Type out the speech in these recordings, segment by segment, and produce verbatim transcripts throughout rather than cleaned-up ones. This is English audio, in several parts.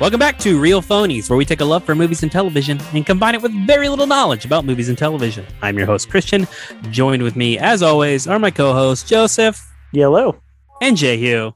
Welcome back to Real Phonies, where we take a love for movies and television and combine it with very little knowledge about movies and television. I'm your host, Christian. Joined with me, as always, are my co-hosts, Joseph. Hello. And Jehu.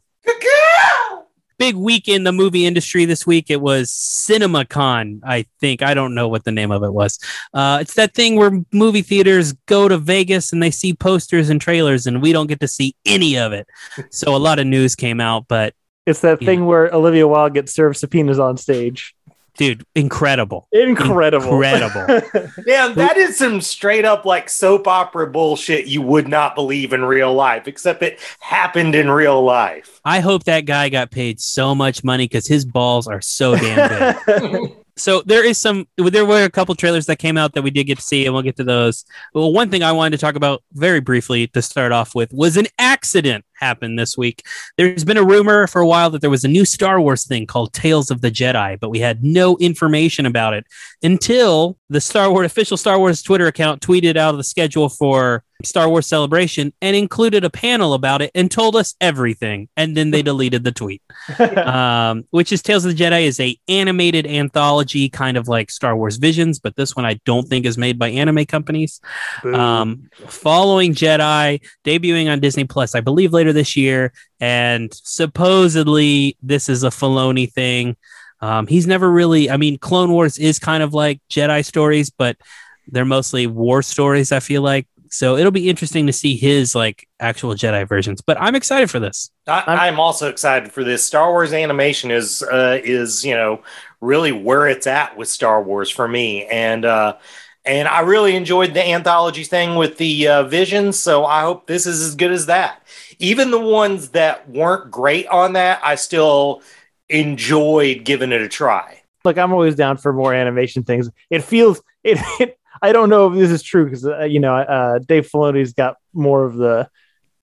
Big week in the movie industry this week. It was CinemaCon, I think. I don't know what the name of it was. Uh, it's that thing where movie theaters go to Vegas and they see posters and trailers, and we don't get to see any of it. So a lot of news came out, but it's that thing know. where Olivia Wilde gets served subpoenas on stage. Dude, incredible. Incredible. Incredible. Yeah, that is some straight up like soap opera bullshit you would not believe in real life, except it happened in real life. I hope that guy got paid so much money because his balls are so damn big. So there is some, there were a couple trailers that came out that we did get to see, and we'll get to those. Well, one thing I wanted to talk about very briefly to start off with was an accident happened this week. There's been a rumor for a while that there was a new Star Wars thing called Tales of the Jedi, but we had no information about it until the Star Wars official Star Wars Twitter account tweeted out the schedule for Star Wars Celebration and included a panel about it and told us everything. And then they deleted the tweet, um, which is Tales of the Jedi is a animated anthology, kind of like Star Wars Visions, but this one I don't think is made by anime companies. Um, following Jedi, debuting on Disney Plus, I believe later this year. And supposedly this is a Filoni thing. Um, he's never really, I mean, Clone Wars is kind of like Jedi stories, but they're mostly war stories, I feel like. So it'll be interesting to see his like actual Jedi versions, but I'm excited for this. I, I'm also excited for this. Star Wars animation is uh, is you know really where it's at with Star Wars for me, and uh, and I really enjoyed the anthology thing with the uh, Visions. So I hope this is as good as that. Even the ones that weren't great on that, I still enjoyed giving it a try. Look, I'm always down for more animation things. It feels it. it I don't know if this is true because, uh, you know, uh, Dave Filoni's got more of the,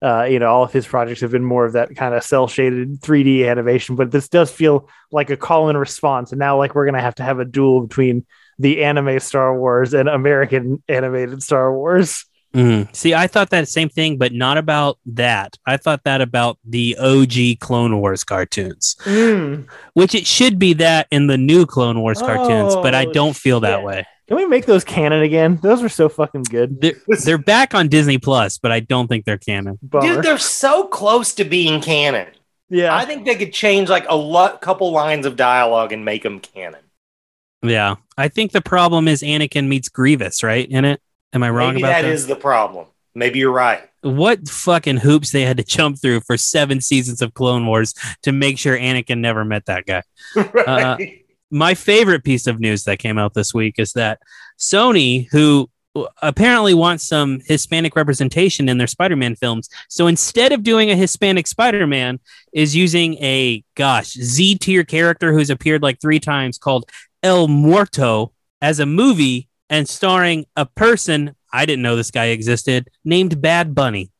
uh, you know, all of his projects have been more of that kind of cell shaded three D animation. But this does feel like a call and response. And now like we're going to have to have a duel between the anime Star Wars and American animated Star Wars. Mm-hmm. See, I thought that same thing, but not about that. I thought that about the O G Clone Wars cartoons, mm. which it should be that in the new Clone Wars oh, cartoons, but I don't feel that yeah. way. Can we make those canon again? Those were so fucking good. They're, they're back on Disney Plus, but I don't think they're canon. Bummer. Dude, they're so close to being canon. Yeah. I think they could change like a lot, couple lines of dialogue and make them canon. Yeah. I think the problem is Anakin meets Grievous, right? In it? Am I wrong Maybe about that? That is the problem. Maybe you're right. What fucking hoops they had to jump through for seven seasons of Clone Wars to make sure Anakin never met that guy. Right. Uh, My favorite piece of news that came out this week is that Sony, who apparently wants some Hispanic representation in their Spider-Man films, so instead of doing a Hispanic Spider-Man, is using a, gosh, Z-tier character who's appeared like three times called El Muerto as a movie and starring a person, I didn't know this guy existed, named Bad Bunny.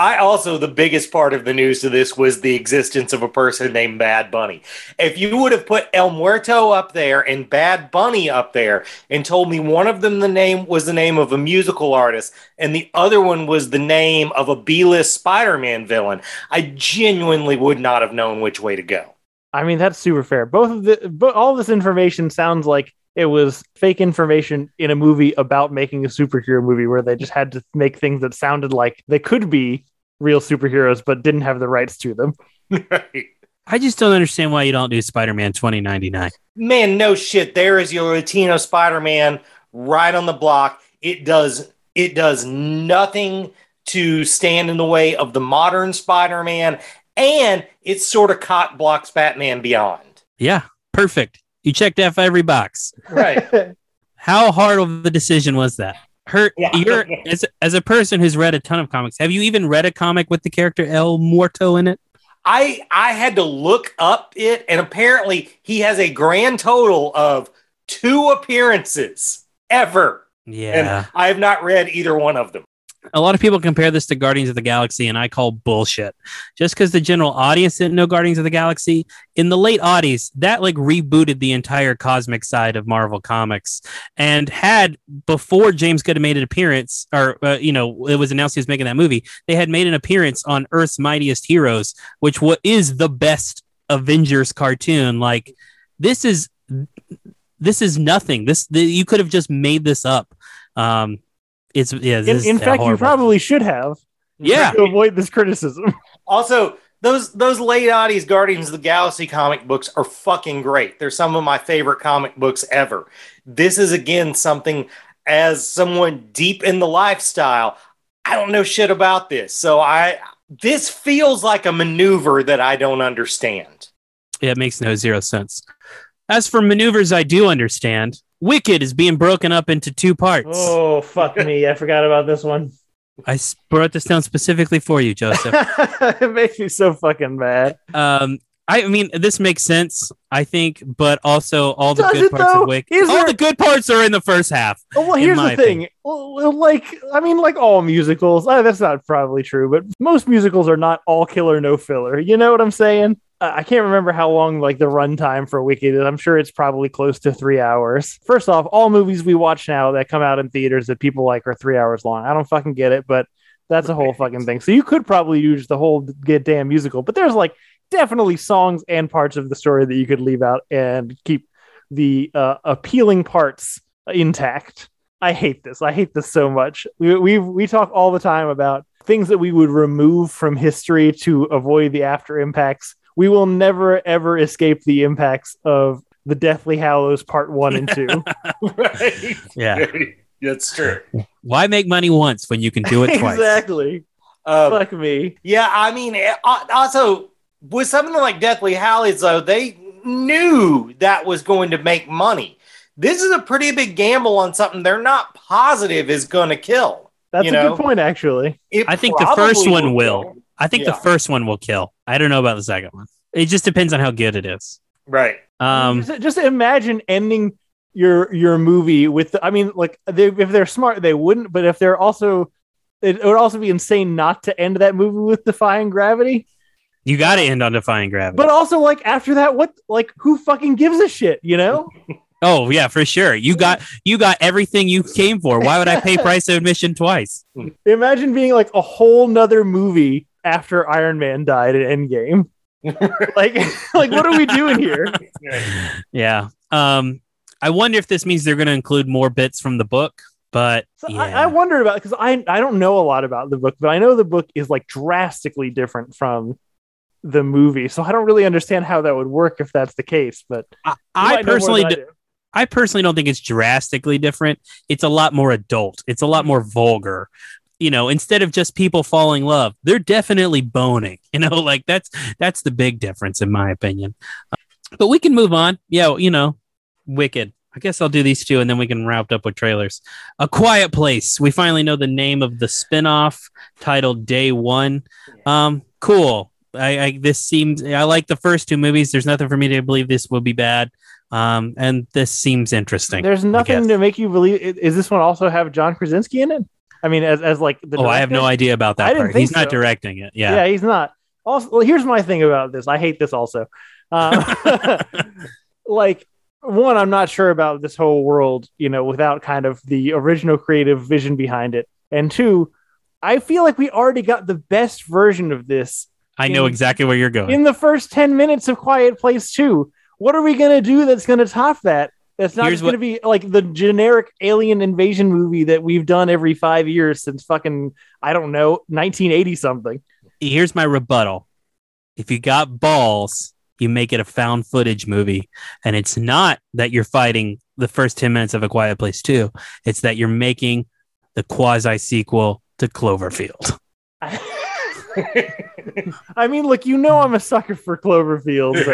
I also, the biggest part of the news to this was the existence of a person named Bad Bunny. If you would have put El Muerto up there and Bad Bunny up there and told me one of them the name was the name of a musical artist and the other one was the name of a B-list Spider-Man villain, I genuinely would not have known which way to go. I mean, that's super fair. Both of the, but all this information sounds like it was fake information in a movie about making a superhero movie where they just had to make things that sounded like they could be real superheroes, but didn't have the rights to them. Right. I just don't understand why you don't do Spider-Man twenty ninety-nine. Man, no shit. There is your Latino Spider-Man right on the block. It does. It does nothing to stand in the way of the modern Spider-Man. And it sort of cock blocks Batman Beyond. Yeah, perfect. You checked off every box. Right. How hard of a decision was that? Her, yeah. You're, as, as a person who's read a ton of comics, have you even read a comic with the character El Muerto in it? I, I had to look up it, and apparently he has a grand total of two appearances ever. Yeah. And I have not read either one of them. A lot of people compare this to Guardians of the Galaxy, and I call bullshit. Just because the general audience didn't know Guardians of the Galaxy, in the late aughties, that like rebooted the entire cosmic side of Marvel Comics. And had, before James Gunn made an appearance, or, uh, you know, it was announced he was making that movie, they had made an appearance on Earth's Mightiest Heroes, which w- is the best Avengers cartoon. Like, this is this is nothing. This the, you could have just made this up. Um, it's yeah. In, in fact, horrible. You probably should have. Yeah, to avoid this criticism. Also, those those late nineties Guardians of the Galaxy comic books are fucking great. They're some of my favorite comic books ever. This is again something as someone deep in the lifestyle. I don't know shit about this, so I. This feels like a maneuver that I don't understand. Yeah, it makes no zero sense. As for maneuvers I do understand, Wicked is being broken up into two parts. Oh, fuck me. I forgot about this one. I brought this down specifically for you, Joseph. It makes me so fucking mad. Um, I mean, this makes sense, I think, but also all the Does good parts though? Of Wicked. Is all there... the good parts are in the first half. Oh, well, here's the thing. Well, like, I mean, like all musicals, uh, that's not probably true, but most musicals are not all killer, no filler. You know what I'm saying? Uh, I can't remember how long like the runtime for Wicked is. I'm sure it's probably close to three hours. First off, all movies we watch now that come out in theaters that people like are three hours long. I don't fucking get it, but that's right. A whole fucking thing. So you could probably use the whole goddamn musical, but there's like, definitely songs and parts of the story that you could leave out and keep the uh, appealing parts intact. I hate this. I hate this so much. We we we talk all the time about things that we would remove from history to avoid the after impacts. We will never, ever escape the impacts of the Deathly Hallows Part One and Two. Right? Yeah, that's true. Why make money once when you can do it twice? Exactly. Um, Fuck me. Yeah, I mean, also. With something like Deathly Hallows, though, they knew that was going to make money. This is a pretty big gamble on something they're not positive is going to kill. That's you a know? Good point, actually. It I think the first one will. will. I think yeah. the first one will kill. I don't know about the second one. It just depends on how good it is. Right. Um, just, just imagine ending your your movie with, the, I mean, like, they, if they're smart, they wouldn't. But if they're also, it would also be insane not to end that movie with Defying Gravity. You got to end on Defying Gravity. But also, like, after that, what, like, who fucking gives a shit, you know? Oh, yeah, for sure. You got you got everything you came for. Why would I pay price of admission twice? Imagine being, like, a whole nother movie after Iron Man died at Endgame. like, like, what are we doing here? Yeah. Um, I wonder if this means they're going to include more bits from the book. But so yeah. I, I wondered about, because I, I don't know a lot about the book, but I know the book is, like, drastically different from the movie, so I don't really understand how that would work if that's the case. But I, I personally, do, I, I personally don't think it's drastically different. It's a lot more adult. It's a lot more vulgar. You know, instead of just people falling in love, they're definitely boning. You know, like that's that's the big difference, in my opinion. Uh, but we can move on. Yeah, you know, Wicked. I guess I'll do these two, and then we can wrap up with trailers. A Quiet Place. We finally know the name of the spinoff titled Day One. Um, cool. I, I this seems I like the first two movies. There's nothing for me to believe this will be bad. Um, and this seems interesting. There's nothing to make you believe. Is this one also have John Krasinski in it? I mean, as as like the oh, director? I have no idea about that. I didn't part. Think he's so. Not directing it. Yeah, yeah, he's not. Also, well, here's my thing about this. I hate this also. Um, like one, I'm not sure about this whole world. You know, without kind of the original creative vision behind it. And two, I feel like we already got the best version of this. I know in, exactly where you're going. In the first ten minutes of Quiet Place Two, what are we going to do that's going to top that? That's not going to be like the generic alien invasion movie that we've done every five years since fucking, I don't know, nineteen eighty something. Here's my rebuttal. If you got balls, you make it a found footage movie. And it's not that you're fighting the first ten minutes of A Quiet Place Two. It's that you're making the quasi sequel to Cloverfield. I mean, look, you know, I'm a sucker for Cloverfield.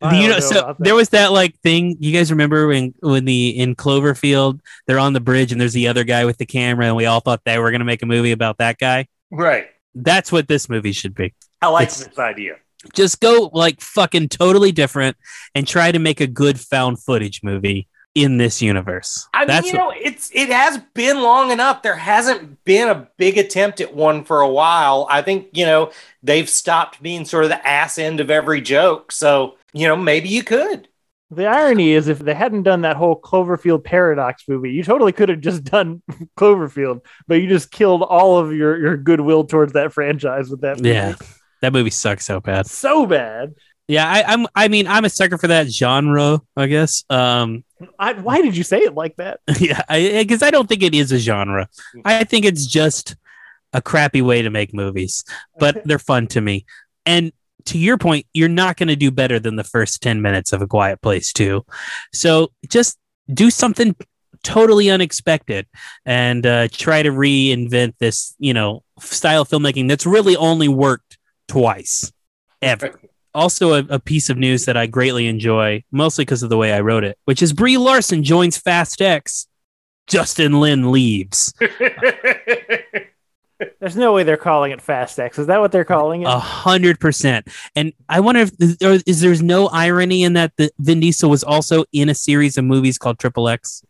But you know, know so there was that like thing. You guys remember when when the in Cloverfield they're on the bridge and there's the other guy with the camera, and we all thought they were going to make a movie about that guy. Right. That's what this movie should be. I like it's, this idea. Just go like fucking totally different and try to make a good found footage movie in this universe. I mean, That's you know, it's it has been long enough. There hasn't been a big attempt at one for a while. I think, you know, they've stopped being sort of the ass end of every joke. So, you know, maybe you could. The irony is if they hadn't done that whole Cloverfield Paradox movie, you totally could have just done Cloverfield, but you just killed all of your, your goodwill towards that franchise with that movie. Yeah, that movie sucks so bad. So bad. Yeah, I, I'm. I mean, I'm a sucker for that genre, I guess. Um, I, why did you say it like that? Yeah, because I, I don't think it is a genre. I think it's just a crappy way to make movies, but they're fun to me. And to your point, you're not going to do better than the first ten minutes of A Quiet Place Two. So just do something totally unexpected and uh, try to reinvent this, you know, style of filmmaking that's really only worked twice ever. Right. Also, a, a piece of news that I greatly enjoy, mostly because of the way I wrote it, which is Brie Larson joins Fast X. Justin Lin leaves. There's no way they're calling it Fast X. Is that what they're calling it? A hundred percent. And I wonder if there is there's no irony in that the Vin Diesel was also in a series of movies called Triple X.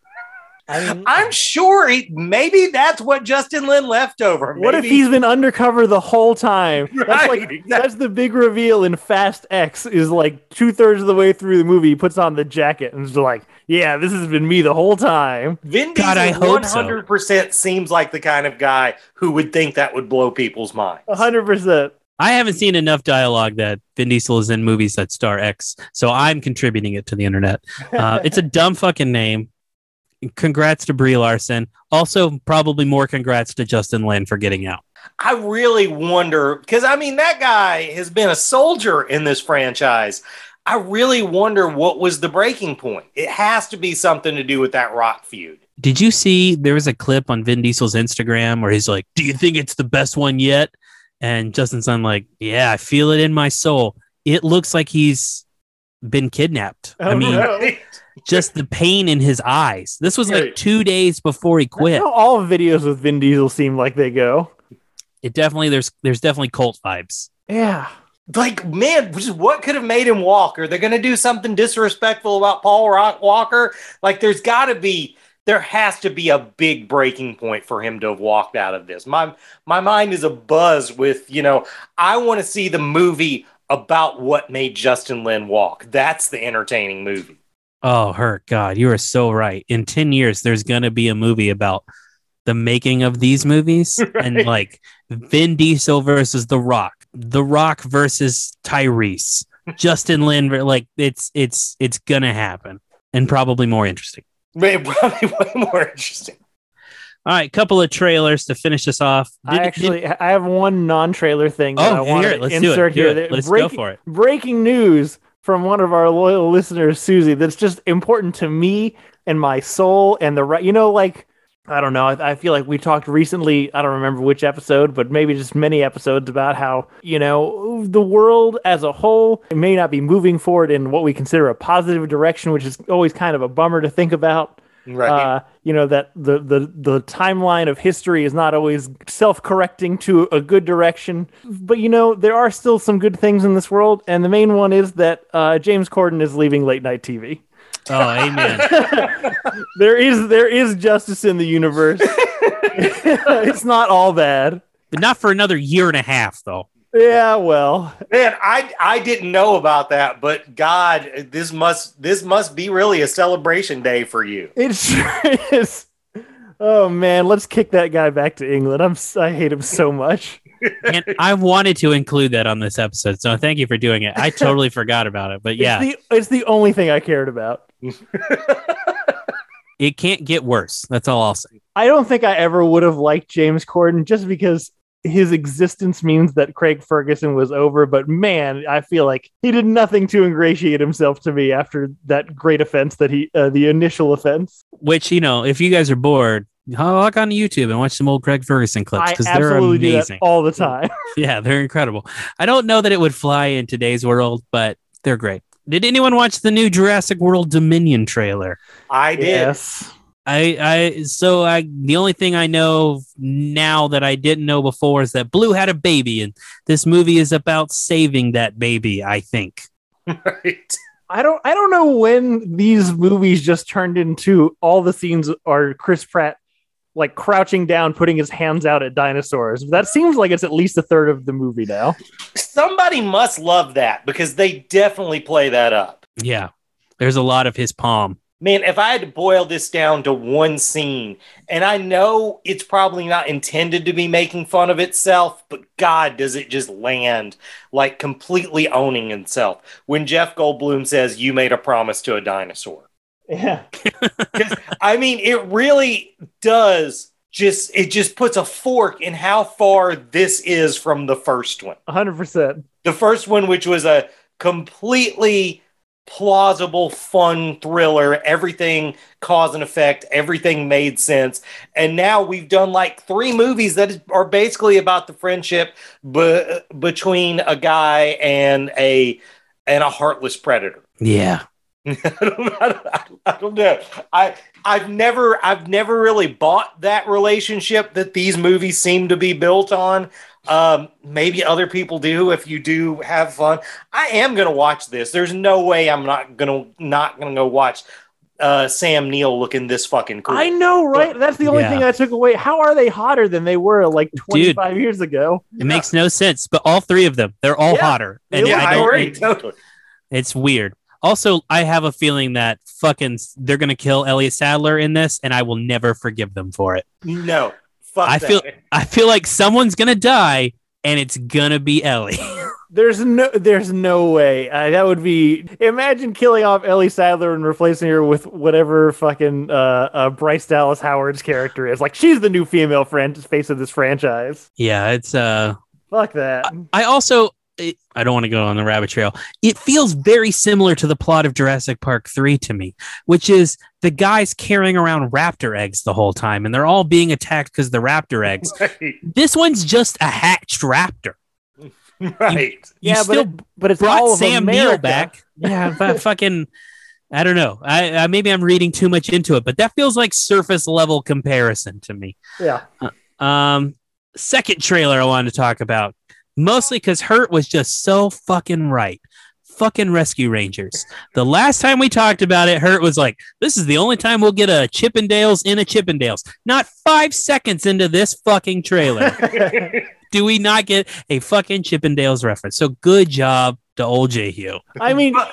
I mean, I'm sure he, maybe that's what Justin Lin left over. Maybe. What if he's been undercover the whole time? Right, that's like exactly. That's the big reveal in Fast X is like two thirds of the way through the movie. He puts on the jacket and is like, yeah, this has been me the whole time. Vin Diesel one hundred percent so. Seems like the kind of guy who would think that would blow people's minds. one hundred percent. I haven't seen enough dialogue that Vin Diesel is in movies that star X. So I'm contributing it to the internet. Uh, it's a dumb fucking name. Congrats to Brie Larson. Also, probably more congrats to Justin Lin for getting out. I really wonder, because I mean, that guy has been a soldier in this franchise. I really wonder what was the breaking point. It has to be something to do with that rock feud. Did you see there was a clip on Vin Diesel's Instagram where he's like, do you think it's the best one yet? And Justin Lin like, yeah, I feel it in my soul. It looks like he's been kidnapped. Oh, I mean, no. Just the pain in his eyes. This was like two days before he quit. All videos with Vin Diesel seem like they go. It definitely there's there's definitely cult vibes. Yeah, like man, just what could have made him walk? Are they going to do something disrespectful about Paul Rock Walker? Like there's got to be there has to be a big breaking point for him to have walked out of this. My my mind is abuzz with you know I want to see the movie about what made Justin Lin walk. That's the entertaining movie. Oh, Hurt, God, you are so right. In ten years, there's going to be a movie about the making of these movies. Right. And like Vin Diesel versus The Rock, The Rock versus Tyrese, Justin Lin. Like it's it's it's going to happen and probably more interesting. Wait, probably way more interesting. All right. Couple of trailers to finish us off. Did, I actually did... I have one non-trailer thing that oh, I want to insert here. It. Let's breaking, go for it. Breaking news. From one of our loyal listeners, Susie, that's just important to me and my soul and the right, you know, like, I don't know. I, I feel like we talked recently. I don't remember which episode, but maybe just many episodes about how, you know, the world as a whole may not be moving forward in what we consider a positive direction, which is always kind of a bummer to think about. Right. Uh, you know, that the, the, the timeline of history is not always self-correcting to a good direction. But, you know, there are still some good things in this world. And the main one is that uh, James Corden is leaving late night T V. Oh, amen. There is there is justice in the universe. It's not all bad. But not for another year and a half, though. Yeah, well, man, I I didn't know about that, but God, this must this must be really a celebration day for you. It sure is. Oh man, let's kick that guy back to England. I'm I hate him so much. And I wanted to include that on this episode, so thank you for doing it. I totally forgot about it, but yeah, it's the, it's the only thing I cared about. It can't get worse. That's all I'll say. I don't think I ever would have liked James Corden just because. His existence means that Craig Ferguson was over, but man, I feel like he did nothing to ingratiate himself to me after that great offense that he, uh, the initial offense. Which, you know, if you guys are bored, hop on YouTube and watch some old Craig Ferguson clips because they're amazing all the time. Yeah, they're incredible. I don't know that it would fly in today's world, but they're great. Did anyone watch the new Jurassic World Dominion trailer? I did. Yes. I, I so I the only thing I know now that I didn't know before is that Blue had a baby and this movie is about saving that baby, I think. Right. I don't I don't know when these movies just turned into all the scenes are Chris Pratt like crouching down, putting his hands out at dinosaurs. That seems like it's at least a third of the movie now. Somebody must love that because they definitely play that up. Yeah. There's a lot of his palm man, if I had to boil this down to one scene, and I know it's probably not intended to be making fun of itself, but God, does it just land like completely owning itself when Jeff Goldblum says, "You made a promise to a dinosaur." Yeah. I mean, it really does just, it just puts a fork in how far this is from the first one. one hundred percent. The first one, which was a completely plausible, fun thriller, everything cause and effect, everything made sense. And now we've done like three movies that are basically about the friendship be- between a guy and a and a heartless predator. Yeah. I, don't, I, don't, I don't know. I I've never I've never really bought that relationship that these movies seem to be built on. Um, maybe other people do. If you do, have fun. I am going to watch this. There's no way I'm not going to not going to go watch uh, Sam Neill looking this fucking cool. I know, right? But that's the only yeah. thing I took away. How are they hotter than they were like twenty-five Dude, years ago? It yeah. makes no sense. But all three of them, they're all yeah. hotter. And yeah, I don't, it, totally. It's weird. Also, I have a feeling that fucking they're going to kill Ellie Sattler in this, and I will never forgive them for it. No. Fuck I that. feel I feel like someone's gonna die, and it's gonna be Ellie. There's no, there's no way. Uh, that would be. Imagine killing off Ellie Sattler and replacing her with whatever fucking uh, uh, Bryce Dallas Howard's character is. Like, she's the new female friend, face of this franchise. Yeah, it's uh. Fuck that. I, I also. I don't want to go on the rabbit trail. It feels very similar to the plot of Jurassic Park three to me, which is the guys carrying around raptor eggs the whole time, and they're all being attacked because the raptor eggs. Right. This one's just a hatched raptor. Right. You, you yeah, still but, it, but it's brought all of Sam Neill back. Yeah, but fucking, I don't know. I, I maybe I'm reading too much into it, but that feels like surface level comparison to me. Yeah. Uh, um. Second trailer I wanted to talk about. Mostly because Hurt was just so fucking right. Fucking Rescue Rangers. The last time we talked about it, Hurt was like, this is the only time we'll get a Chippendales in a Chippendales. Not five seconds into this fucking trailer do we not get a fucking Chippendales reference. So good job to old J. Hugh. I mean, I,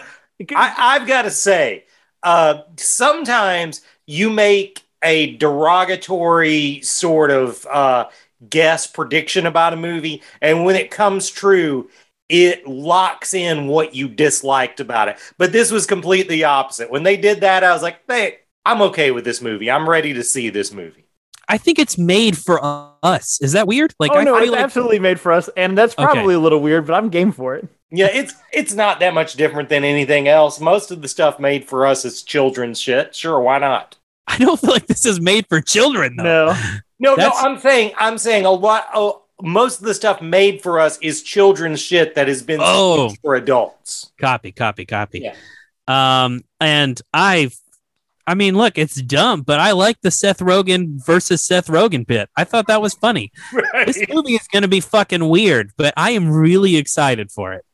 I've got to say, uh, sometimes you make a derogatory sort of... Uh, guess prediction about a movie, and when it comes true, it locks in what you disliked about it. But this was completely opposite. When they did that, I was like, hey, I'm okay with this movie. I'm ready to see this movie. I think it's made for us. Is that weird? Like, oh, I no, it's like... absolutely made for us, and that's probably okay. a little weird, but I'm game for it. Yeah, it's it's not that much different than anything else. Most of the stuff made for us is children's shit. Sure, why not? I don't feel like this is made for children, though. No. No, That's... no, I'm saying, I'm saying a lot. Oh, most of the stuff made for us is children's shit that has been oh. for adults. Copy, copy, copy. Yeah. Um, and I, I mean, look, it's dumb, but I like the Seth Rogen versus Seth Rogen bit. I thought that was funny. Right. This movie is going to be fucking weird, but I am really excited for it.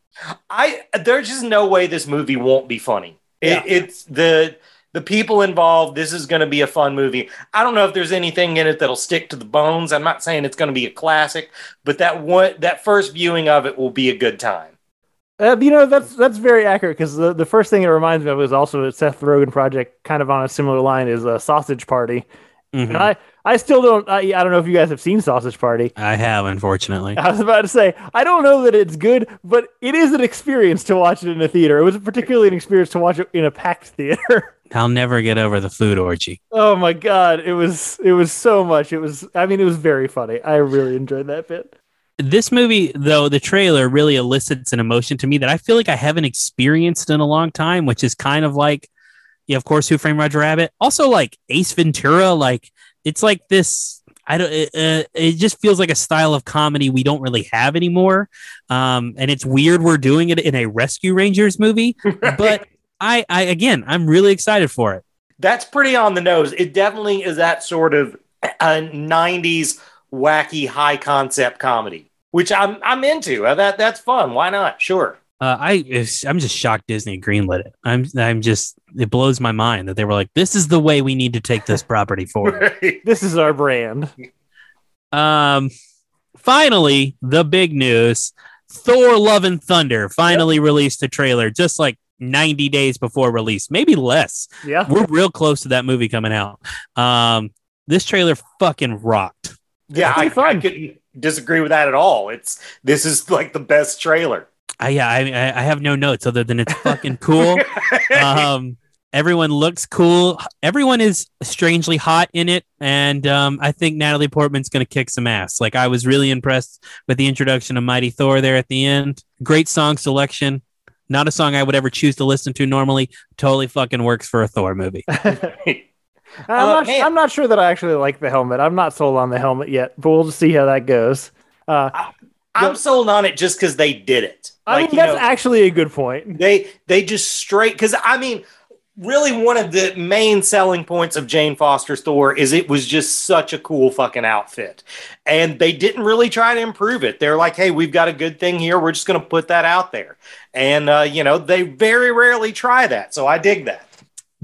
I there's just no way this movie won't be funny. Yeah. It, it's the. The people involved, this is going to be a fun movie. I don't know if there's anything in it that'll stick to the bones. I'm not saying it's going to be a classic, but that one, that first viewing of it will be a good time. Uh, you know, that's that's very accurate, because the, the first thing it reminds me of is also a Seth Rogen project, kind of on a similar line, is a Sausage Party. Mm-hmm. And I, I still don't, I, I don't know if you guys have seen Sausage Party. I have, unfortunately. I was about to say, I don't know that it's good, but it is an experience to watch it in a theater. It was particularly an experience to watch it in a packed theater. I'll never get over the food orgy. Oh my God. It was, it was so much. It was, I mean, it was very funny. I really enjoyed that bit. This movie, though, the trailer really elicits an emotion to me that I feel like I haven't experienced in a long time, which is kind of like, yeah, of course, Who Framed Roger Rabbit? Also like Ace Ventura. Like, it's like this, I don't, it, uh, it just feels like a style of comedy we don't really have anymore. Um, and it's weird we're doing it in a Rescue Rangers movie, right. but I, I, again, I'm really excited for it. That's pretty on the nose. It definitely is that sort of uh, nineties wacky high concept comedy, which I'm I'm into. Uh, that that's fun. Why not? Sure. Uh, I I'm just shocked Disney greenlit it. I'm I'm just it blows my mind that they were like, this is the way we need to take this property forward. Right. This is our brand. Um, finally, the big news: Thor: Love and Thunder finally yep. released a trailer. Just like. ninety days before release, maybe less. Yeah, we're real close to that movie coming out. Um, this trailer fucking rocked. Yeah, I, I couldn't disagree with that at all. It's this is like the best trailer. I, yeah, I, I have no notes other than it's fucking cool. um, everyone looks cool. Everyone is strangely hot in it, and um, I think Natalie Portman's going to kick some ass. Like, I was really impressed with the introduction of Mighty Thor there at the end. Great song selection. Not a song I would ever choose to listen to normally. Totally fucking works for a Thor movie. I'm, uh, not, I'm not sure that I actually like the helmet. I'm not sold on the helmet yet, but we'll just see how that goes. Uh, I, I'm the, sold on it just because they did it. I like, mean, that's know, actually a good point. They they just straight... Because, I mean, really one of the main selling points of Jane Foster's Thor is it was just such a cool fucking outfit. And they didn't really try to improve it. They're like, hey, we've got a good thing here. We're just going to put that out there. And, uh, you know, they very rarely try that. So I dig that.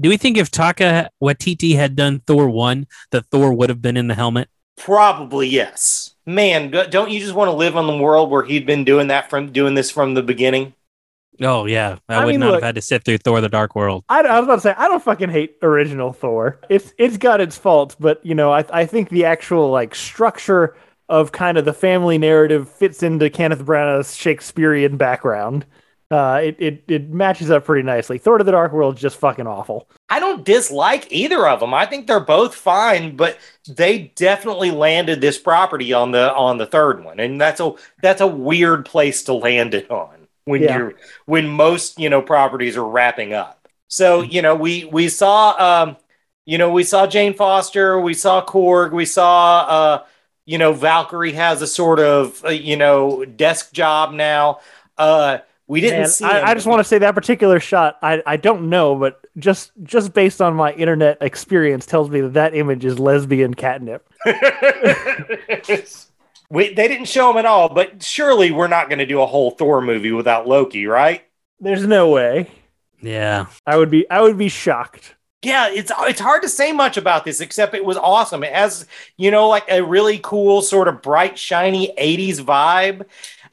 Do we think if Taika Waititi had done Thor one, that Thor would have been in the helmet? Probably, yes. Man, don't you just want to live on the world where he'd been doing that from doing this from the beginning? Oh, yeah. I, I would mean, not look, have had to sit through Thor: The Dark World. I, I was about to say, I don't fucking hate original Thor. It's It's got its faults, but, you know, I, I think the actual, like, structure of kind of the family narrative fits into Kenneth Branagh's Shakespearean background. Uh, it, it it matches up pretty nicely. Thor: The Dark World is just fucking awful. I don't dislike either of them. I think they're both fine, but they definitely landed this property on the on the third one, and that's a that's a weird place to land it on when yeah. you're when most you know properties are wrapping up. So you know we we saw um you know we saw Jane Foster, we saw Korg, we saw uh you know Valkyrie has a sort of uh, you know desk job now. Uh. We didn't Man, see. I, I just want to say that particular shot. I, I don't know, but just just based on my internet experience, tells me that that image is lesbian catnip. we, they didn't show him at all, but surely we're not going to do a whole Thor movie without Loki, right? There's no way. Yeah, I would be I would be shocked. Yeah, it's it's hard to say much about this, except it was awesome. It has you know like a really cool sort of bright, shiny eighties vibe.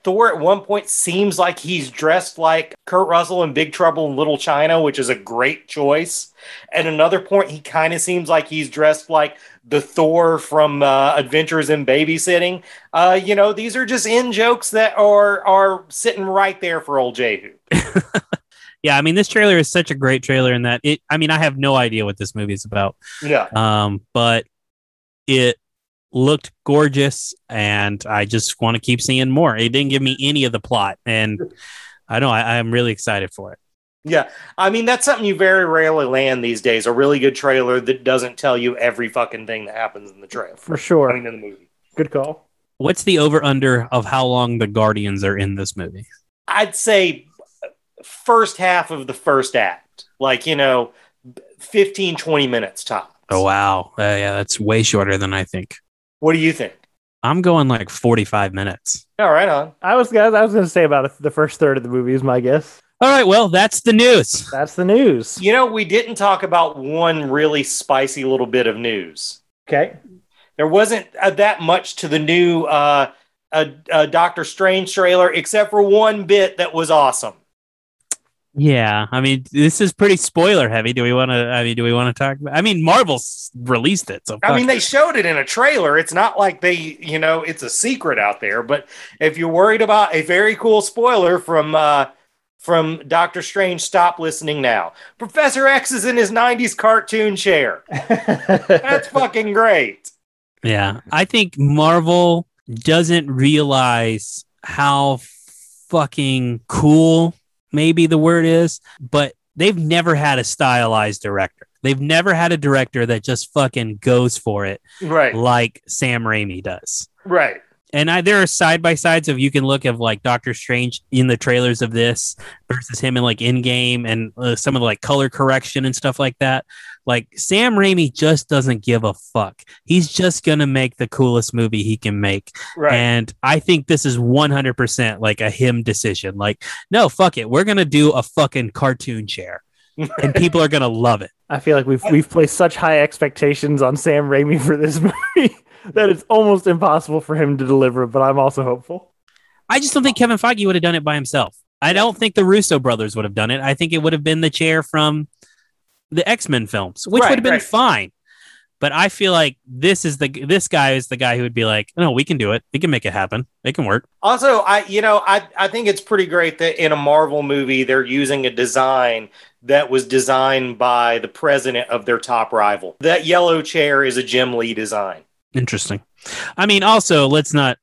Thor at one point seems like he's dressed like Kurt Russell in Big Trouble in Little China, which is a great choice. At another point, he kind of seems like he's dressed like the Thor from uh, Adventures in Babysitting. Uh, you know, these are just in jokes that are are sitting right there for old Jehu. Yeah, I mean, this trailer is such a great trailer in that it. I mean, I have no idea what this movie is about. Yeah, um, but it. Looked gorgeous, and I just want to keep seeing more. It didn't give me any of the plot, and I know I, I'm really excited for it. Yeah, I mean, that's something you very rarely land these days, a really good trailer that doesn't tell you every fucking thing that happens in the trailer. For sure. I mean, in the movie. Good call. What's the over-under of how long the Guardians are in this movie? I'd say first half of the first act. Like, you know, fifteen, twenty minutes tops. Oh, wow. Uh, yeah, that's way shorter than I think. What do you think? I'm going like forty-five minutes. All right, on. I was guys. I was going to say about the first third of the movie is my guess. All right, well, that's the news. That's the news. You know, we didn't talk about one really spicy little bit of news. Okay. There wasn't uh, that much to the new uh, uh, uh, Doctor Strange trailer, except for one bit that was awesome. Yeah, I mean, this is pretty spoiler heavy. Do we want to? I mean, do we want to talk about? I mean, Marvel released it, so fuck. I mean, they showed it in a trailer. It's not like they, you know, it's a secret out there. But if you're worried about a very cool spoiler from uh, from Doctor Strange, stop listening now. Professor X is in his nineties cartoon chair. That's fucking great. Yeah, I think Marvel doesn't realize how fucking cool. Maybe the word is, but they've never had a stylized director. They've never had a director that just fucking goes for it. Right. Like Sam Raimi does. Right. And I, there are side by sides of you can look at like Doctor Strange in the trailers of this versus him in like Endgame and uh, some of the like color correction and stuff like that. Like Sam Raimi just doesn't give a fuck. He's just going to make the coolest movie he can make. Right. And I think this is one hundred percent like a him decision. Like, no, fuck it. We're going to do a fucking cartoon chair and people are going to love it. I feel like we've, we've placed such high expectations on Sam Raimi for this movie that it's almost impossible for him to deliver, but I'm also hopeful. I just don't think Kevin Feige would have done it by himself. I don't think the Russo brothers would have done it. I think it would have been the chair from the X-Men films, which right, would have been right. fine. But I feel like this is the this guy is the guy who would be like, no, we can do it. We can make it happen. It can work. Also, I you know, I, I think it's pretty great that in a Marvel movie, they're using a design that was designed by the president of their top rival. That yellow chair is a Jim Lee design. Interesting. I mean, also, let's not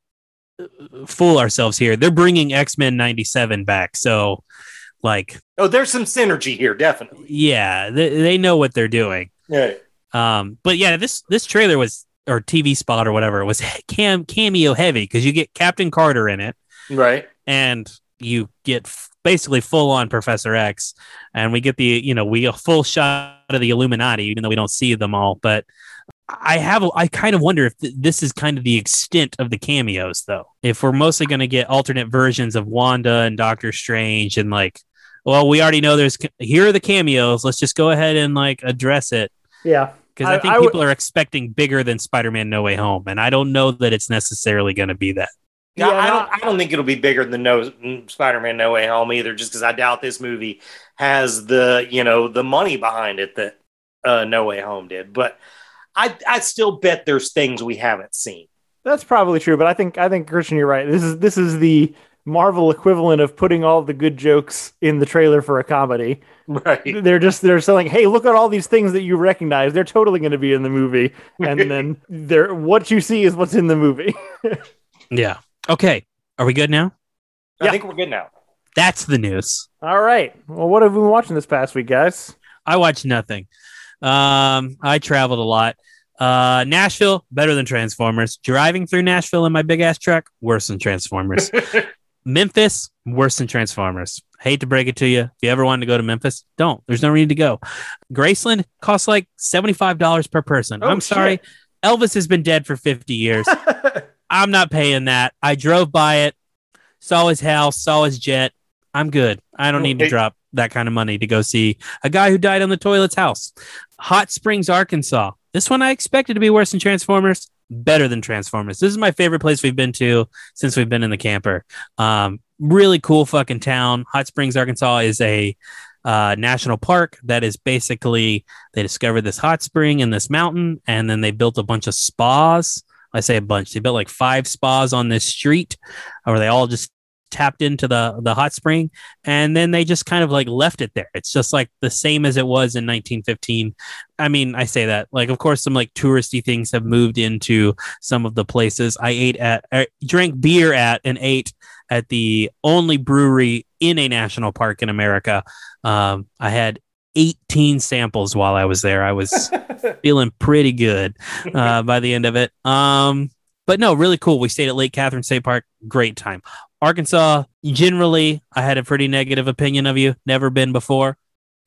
fool ourselves here. They're bringing X-Men ninety-seven back. So like, oh, there's some synergy here. Definitely. Yeah. They, they know what they're doing. Yeah. Um, but yeah, this, this trailer was, or T V spot or whatever, was cam cameo heavy. Cause you get Captain Carter in it. Right. And you get f- basically full on Professor X, and we get the, you know, we a full shot of the Illuminati, even though we don't see them all, but I have, a, I kind of wonder if th- this is kind of the extent of the cameos though. If we're mostly going to get alternate versions of Wanda and Doctor Strange and like, well, we already know there's, here are the cameos. Let's just go ahead and like address it. Yeah. Because I, I think I w- people are expecting bigger than Spider-Man No Way Home, and I don't know that it's necessarily going to be that. Yeah, I don't. I don't think it'll be bigger than no Spider-Man No Way Home either. Just because I doubt this movie has the you know the money behind it that uh, No Way Home did. But I I still bet there's things we haven't seen. That's probably true. But I think I think Christian, you're right. This is this is the Marvel equivalent of putting all the good jokes in the trailer for a comedy. Right. They're just, they're selling, hey, look at all these things that you recognize. They're totally going to be in the movie. And then they're, what you see is what's in the movie. Yeah. Okay. Are we good now? I yeah. think we're good now. That's the news. All right. Well, what have we been watching this past week, guys? I watched nothing. Um, I traveled a lot. Uh, Nashville, better than Transformers. Driving through Nashville in my big ass truck, worse than Transformers. Memphis, worse than Transformers. Hate to break it to you. If you ever wanted to go to Memphis, don't. There's no need to go. Graceland costs like seventy-five dollars per person. Oh, I'm sorry. Shit. Elvis has been dead for fifty years. I'm not paying that. I drove by it, saw his house, saw his jet. I'm good. I don't need to drop that kind of money to go see a guy who died on the toilet's house. Hot Springs, Arkansas. This one I expected to be worse than Transformers. Better than Transformers. This is my favorite place we've been to since we've been in the camper. Um, really cool fucking town. Hot Springs, Arkansas is a uh, national park that is basically, they discovered this hot spring in this mountain, and then they built a bunch of spas. I say a bunch. They built like five spas on this street where they all just tapped into the, the hot spring, and then they just kind of like left it there. It's just like the same as it was in nineteen fifteen. I mean, I say that like, of course, some like touristy things have moved into some of the places. I ate at, I drank beer at and ate at the only brewery in a national park in America. Um, I had eighteen samples while I was there. I was feeling pretty good uh, by the end of it. Um, but no, really cool. We stayed at Lake Catherine State Park. Great time. Arkansas, generally, I had a pretty negative opinion of you. Never been before.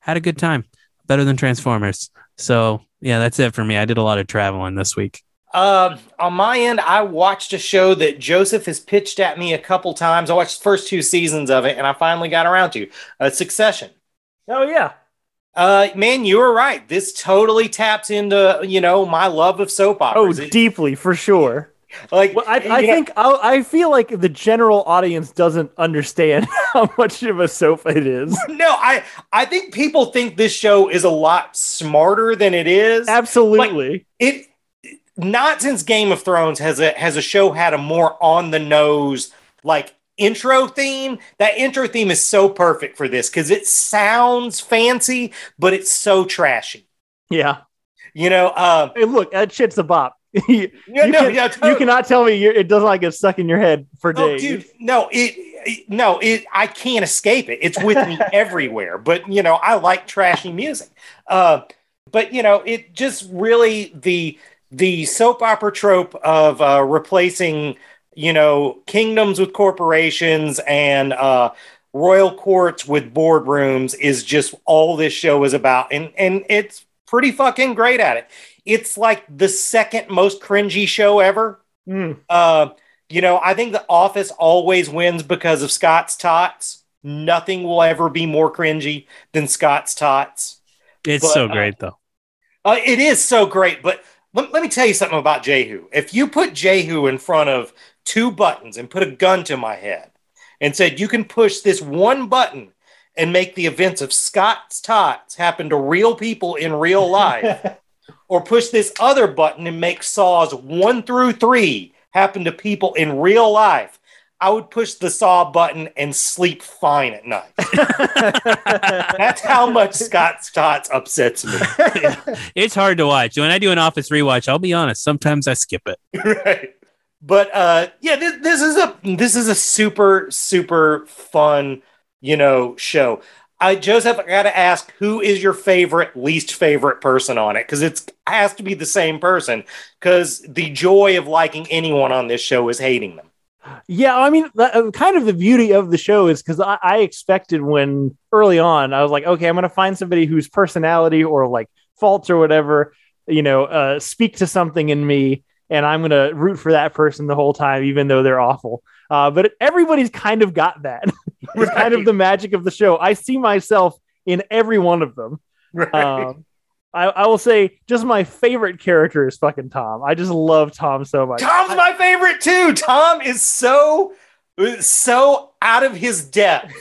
Had a good time. Better than Transformers. So, yeah, that's it for me. I did a lot of traveling this week. Uh, on my end, I watched a show that Joseph has pitched at me a couple times. I watched the first two seasons of it, and I finally got around to uh, Succession. Oh, yeah. Uh, man, you were right. This totally taps into, you know, my love of soap operas. Oh, it- deeply, for sure. Like, well, I, I think I'll, I feel like the general audience doesn't understand how much of a soap it is. No, I, I think people think this show is a lot smarter than it is. Absolutely. Like, it not since Game of Thrones has a has a show had a more on the nose like intro theme. That intro theme is so perfect for this because it sounds fancy, but it's so trashy. Yeah. You know, uh, hey, look, that shit's a bop. you, no, you, no, can, yeah, totally. You cannot tell me you're, it doesn't like get stuck in your head for days. Oh, dude, no, it, it, no, it. I can't escape it. It's with me everywhere. But you know, I like trashy music. Uh, but you know, it just really the the soap opera trope of uh, replacing you know kingdoms with corporations and uh, royal courts with boardrooms is just all this show is about, and and it's pretty fucking great at it. It's like the second most cringy show ever. Mm. Uh, you know, I think The Office always wins because of Scott's Tots. Nothing will ever be more cringy than Scott's Tots. It's but, so great, uh, though. Uh, it is so great. But let, let me tell you something about Jehu. If you put Jehu in front of two buttons and put a gun to my head, and said, you can push this one button and make the events of Scott's Tots happen to real people in real life, or push this other button and make Saws one through three happen to people in real life, I would push the Saw button and sleep fine at night. That's how much Scott's Tots upsets me. It's hard to watch. When I do an Office rewatch, I'll be honest, sometimes I skip it. Right. But uh, yeah, this, this is a this is a super, super fun, you know, show. I, Joseph, I got to ask, who is your favorite, least favorite person on it? Because it has to be the same person, because the joy of liking anyone on this show is hating them. Yeah, I mean, kind of the beauty of the show is because I, I expected when early on, I was like, okay, I'm going to find somebody whose personality or like faults or whatever, you know, uh, speak to something in me. And I'm going to root for that person the whole time, even though they're awful. Uh, but everybody's kind of got that. It's right. Kind of the magic of the show. I see myself in every one of them. Right. Um, I, I will say just my favorite character is fucking Tom. I just love Tom so much. Tom's I, my favorite too. Tom is so, so out of his depth.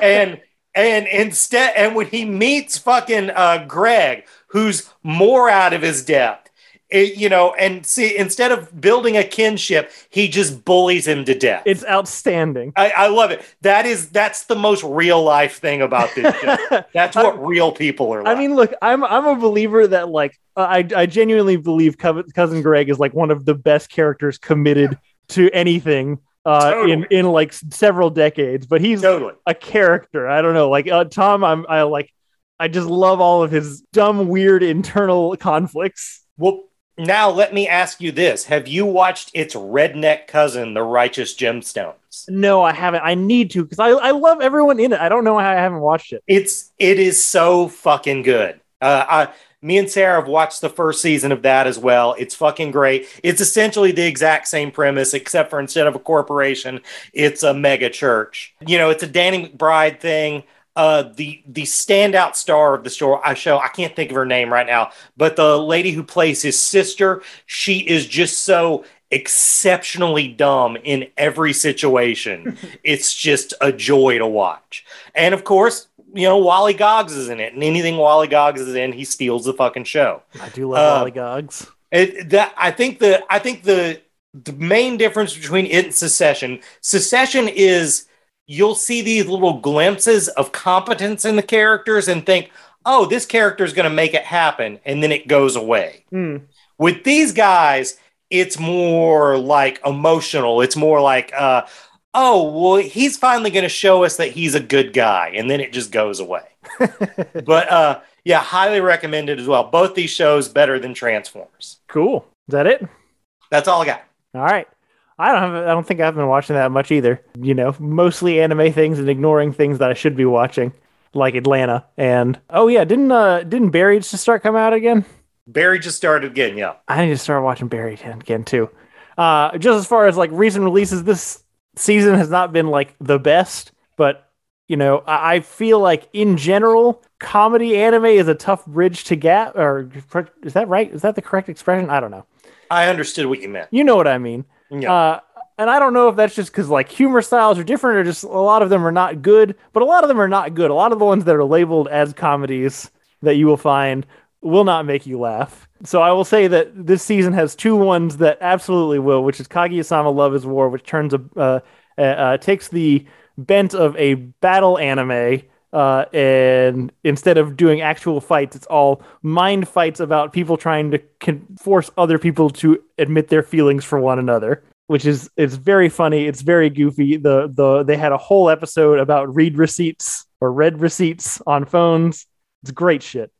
and, and instead, and when he meets fucking uh, Greg, who's more out of his depth, It, you know, and see, instead of building a kinship, he just bullies him to death. It's outstanding. I, I love it. That is, that's the most real life thing about this show. That's what I, real people are like. I mean, look, I'm I'm a believer that, like, I, I genuinely believe Cousin Greg is, like, one of the best characters committed to anything uh, totally. in, in, like, several decades. But he's totally. a character. I don't know. Like, uh, Tom, I'm I like, I just love all of his dumb, weird internal conflicts. Well, now, let me ask you this. Have you watched its redneck cousin, The Righteous Gemstones? No, I haven't. I need to, because I, I love everyone in it. I don't know how I haven't watched it. It's, it is so fucking good. Uh, I, me and Sarah have watched the first season of that as well. It's fucking great. It's essentially the exact same premise, except for instead of a corporation, it's a mega church. You know, it's a Danny McBride thing. Uh, the the standout star of the show, I show, I can't think of her name right now, but the lady who plays his sister, she is just so exceptionally dumb in every situation. It's just a joy to watch. And of course, you know, Wally Goggs is in it, and anything Wally Goggs is in, he steals the fucking show. I do love uh, Wally Goggs. It, that I think the I think the the main difference between it and Succession, Succession is, you'll see these little glimpses of competence in the characters and think, oh, this character is going to make it happen. And then it goes away. Mm. With these guys, it's more like emotional. It's more like, uh, oh, well, he's finally going to show us that he's a good guy. And then it just goes away. But uh, yeah, highly recommended as well. Both these shows better than Transformers. Cool. Is that it? That's all I got. All right. I don't have, I don't think I've been watching that much either. You know, mostly anime things and ignoring things that I should be watching, like Atlanta. And oh yeah, didn't uh, didn't Barry just start coming out again? Barry just started again, yeah. I need to start watching Barry again too. Uh, just as far as like recent releases, this season has not been like the best, but you know, I, I feel like in general, comedy anime is a tough bridge to gap. Or is that right? Is that the correct expression? I don't know. I understood what you meant. You know what I mean. Yeah. Uh, and I don't know if that's just because like humor styles are different or just a lot of them are not good, but a lot of them are not good. A lot of the ones that are labeled as comedies that you will find will not make you laugh. So I will say that this season has two ones that absolutely will, which is Kaguya-sama Love is War, which turns a, uh, uh, uh, takes the bent of a battle anime. Uh, and instead of doing actual fights, it's all mind fights about people trying to con- force other people to admit their feelings for one another, which is, it's very funny. It's very goofy. The, the, they had a whole episode about read receipts or read receipts on phones. It's great shit.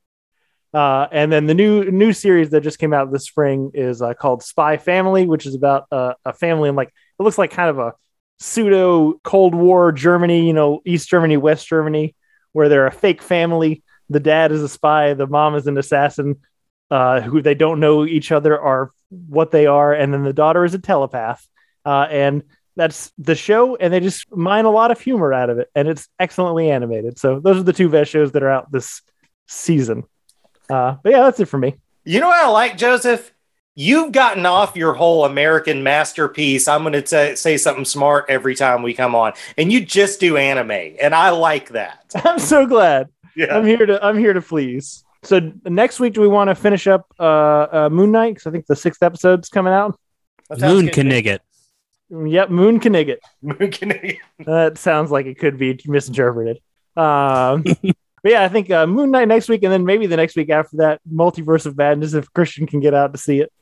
Uh, and then the new, new series that just came out this spring is uh, called Spy Family, which is about uh, a family. And like, it looks like kind of a pseudo Cold War Germany, you know, East Germany, West Germany, where they're a fake family. The dad is a spy. The mom is an assassin uh, who they don't know each other are what they are. And then the daughter is a telepath. Uh, and that's the show. And they just mine a lot of humor out of it. And it's excellently animated. So those are the two best shows that are out this season. Uh, but yeah, that's it for me. You know what I like, Joseph? You've gotten off your whole American masterpiece. I'm going to say something smart every time we come on, and you just do anime, and I like that. I'm so glad. Yeah. I'm here to I'm here to please. So next week, do we want to finish up uh, uh, Moon Knight? Because I think the sixth episode's coming out. Moon Knigget. Yep, Moon Knigget. Moon Knigget. That sounds like it could be misinterpreted. Um, but yeah, I think uh, Moon Knight next week, and then maybe the next week after that, Multiverse of Madness, if Christian can get out to see it.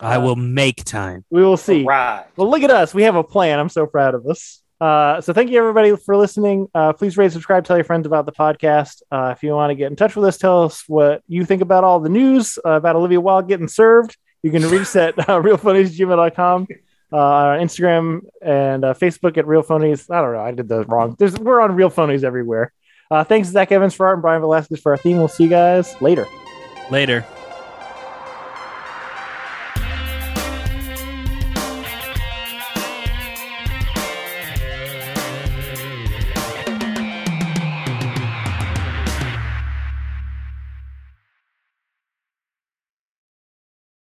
I will make time. We will see. Right. Well, look at us. We have a plan. I'm so proud of us. Uh, so thank you, everybody, for listening. Uh, please rate, subscribe, tell your friends about the podcast. Uh, if you want to get in touch with us, tell us what you think about all the news uh, about Olivia Wilde getting served. You can reach at uh, real phonies at gmail dot com, uh, on Instagram and uh, Facebook at real phonies. I don't know. I did those wrong. There's, we're on Real Phonies everywhere. Uh, thanks to Zach Evans for art and Brian Velasquez for our theme. We'll see you guys later. Later.